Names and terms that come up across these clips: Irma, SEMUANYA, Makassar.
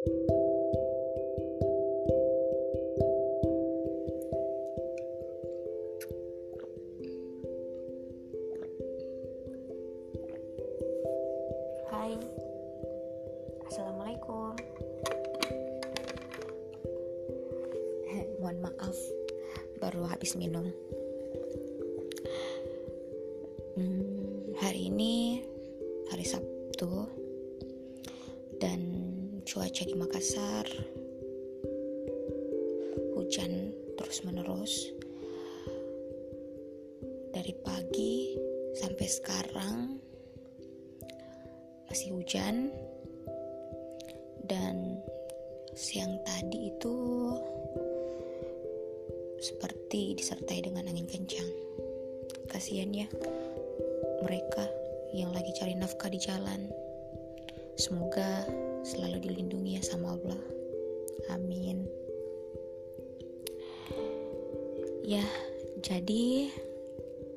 Hai, assalamualaikum. Mohon maaf, baru habis minum. Hari ini hari Sabtu dan cuaca di Makassar hujan terus menerus dari pagi sampai sekarang, masih hujan. Dan siang tadi itu seperti disertai dengan angin kencang. Kasihan ya mereka yang lagi cari nafkah di jalan. Semoga selalu dilindungi ya sama Allah. Amin. Ya, jadi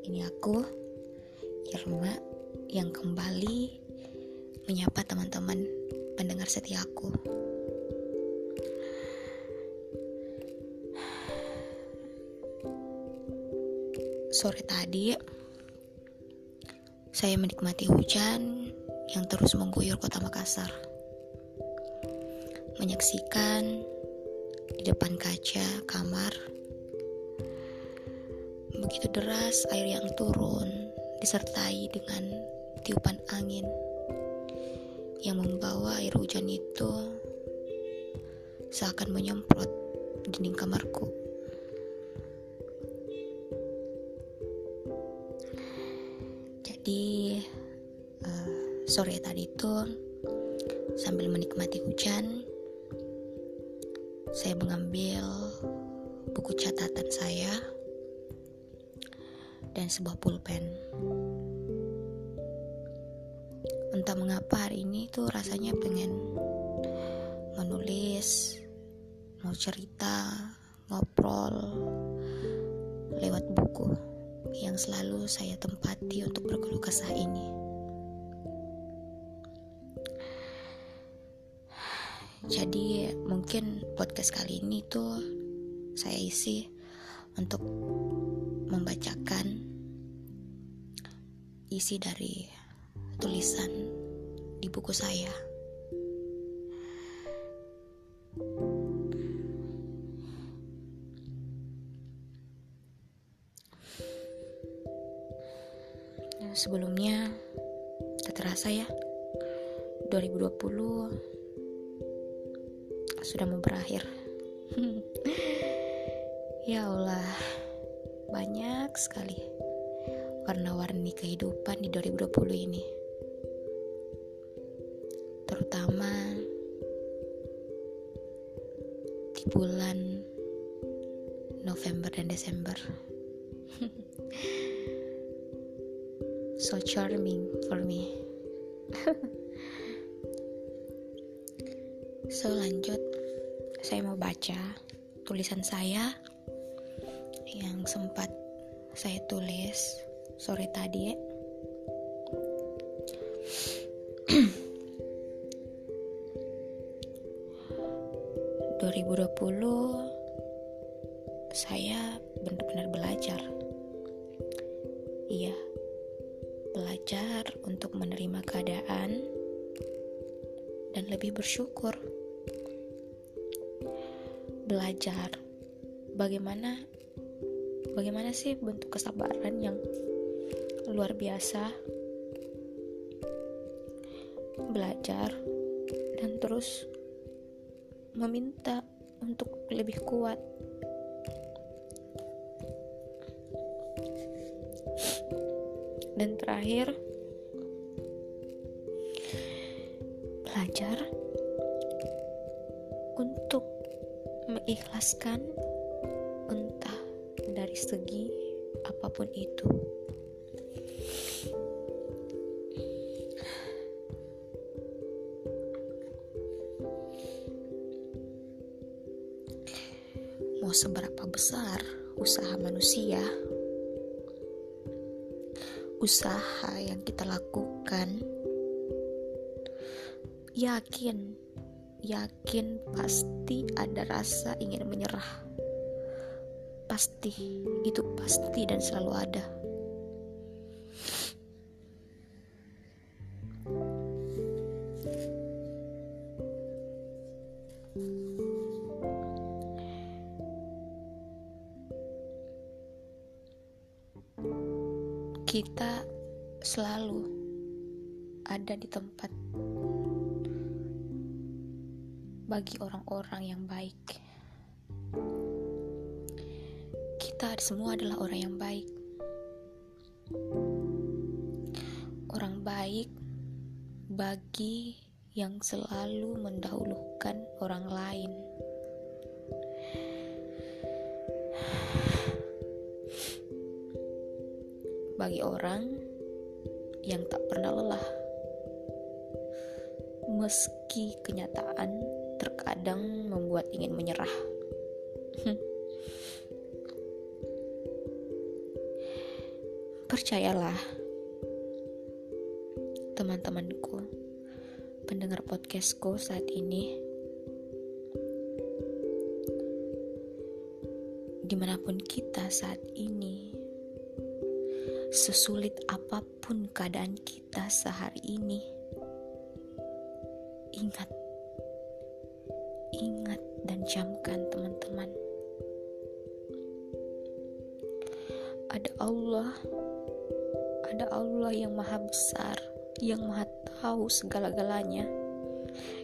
ini aku Irma yang kembali menyapa teman-teman pendengar setia aku. Sore tadi saya menikmati hujan yang terus mengguyur kota Makassar. Menyaksikan di depan kaca kamar begitu deras air yang turun disertai dengan tiupan angin yang membawa air hujan itu seakan menyemprot dinding kamarku. Jadi sore tadi itu sambil menikmati hujan, saya mengambil buku catatan saya dan sebuah pulpen. Entah mengapa hari ini tuh rasanya pengen menulis, mau cerita, ngobrol lewat buku yang selalu saya tempati untuk berkeluh kesah ini. Jadi mungkin podcast kali ini tuh saya isi untuk membacakan isi dari tulisan di buku saya. Sebelumnya, tak terasa ya, 2020 sudah mau berakhir. Ya Allah, banyak sekali warna-warni kehidupan di 2020 ini, terutama di bulan November dan Desember. So charming for me. So lanjut, saya mau baca tulisan saya yang sempat saya tulis sore tadi. (Tuh) 2020 saya benar-benar belajar. Iya, belajar untuk menerima keadaan dan lebih bersyukur. Belajar bagaimana sih bentuk kesabaran yang luar biasa. Belajar dan terus meminta untuk lebih kuat. Dan terakhir, belajar untuk mengikhlaskan, entah dari segi apapun itu. Mau seberapa besar usaha manusia, usaha yang kita lakukan, yakin yakin pasti ada rasa ingin menyerah. Pasti, itu pasti dan selalu ada. Kita selalu ada di tempat bagi orang-orang yang baik. Kita semua adalah orang yang baik. Orang baik bagi yang selalu mendahulukan orang lain. Bagi orang yang tak pernah lelah, meski kenyataan terkadang membuat ingin menyerah. Percayalah, teman-temanku, pendengar podcastku saat ini, dimanapun kita saat ini, sesulit apapun keadaan kita sehari ini, ingat dan camkan teman-teman, ada Allah yang maha besar, yang maha tahu segala-galanya,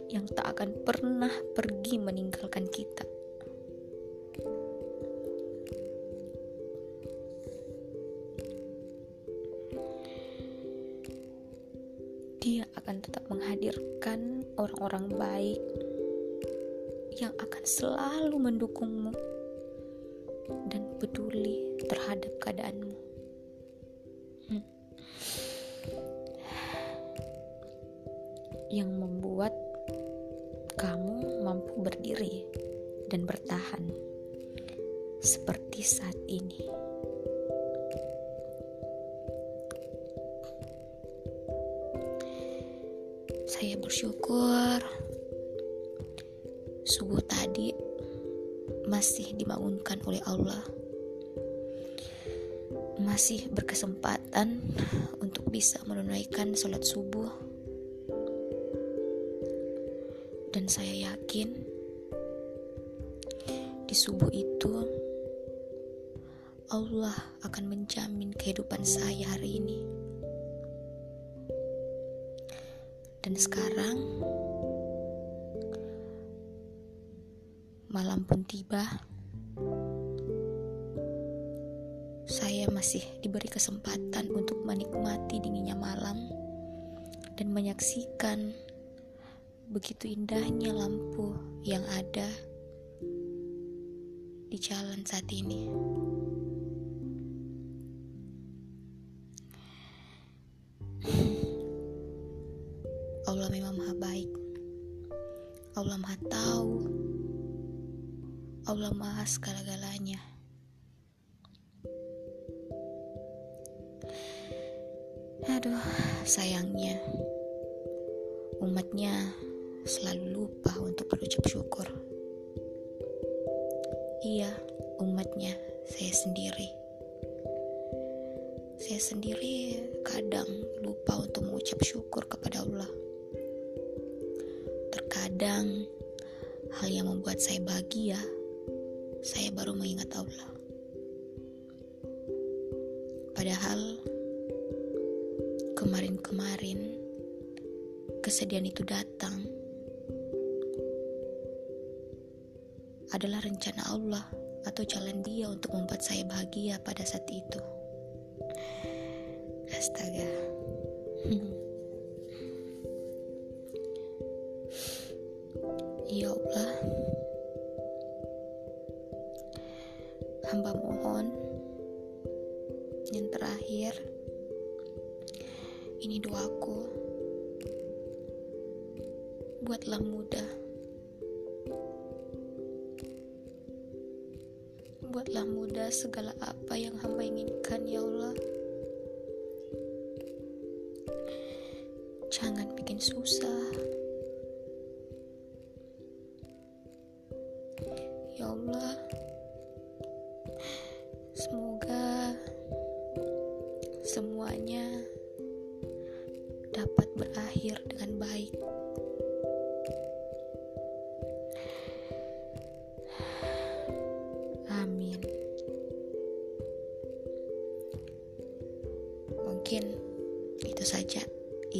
yang tak akan pernah pergi meninggalkan kita. Dia akan tetap menghadirkan orang-orang baik yang akan selalu mendukungmu dan peduli terhadap keadaanmu. Yang membuat kamu mampu berdiri dan bertahan seperti saat ini. Saya bersyukur subuh tadi masih dibangunkan oleh Allah, masih berkesempatan untuk bisa menunaikan sholat subuh, dan saya yakin di subuh itu Allah akan menjamin kehidupan saya hari ini. Dan sekarang malam pun tiba, saya masih diberi kesempatan untuk menikmati dinginnya malam dan menyaksikan begitu indahnya lampu yang ada di jalan saat ini. Allah memang maha baik, Allah maha tahu, Allah maha segala-galanya. Aduh, sayangnya umatnya selalu lupa untuk berucap syukur. Iya, umatnya, saya sendiri kadang lupa untuk mengucap syukur kepada Allah. Kadang hal yang membuat saya bahagia, saya baru mengingat Allah. Padahal kemarin-kemarin kesedihan itu datang adalah rencana Allah atau jalan Dia untuk membuat saya bahagia pada saat itu. Astaga. Ya Allah, hamba mohon yang terakhir, ini doaku, buatlah mudah, segala apa yang hamba inginkan, ya Allah. Jangan bikin susah,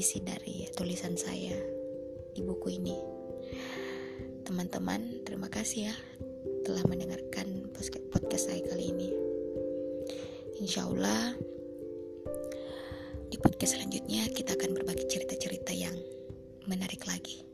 isi dari tulisan saya di buku ini. Teman-teman, terima kasih ya telah mendengarkan podcast saya kali ini. Insyaallah di podcast selanjutnya kita akan berbagi cerita-cerita yang menarik lagi.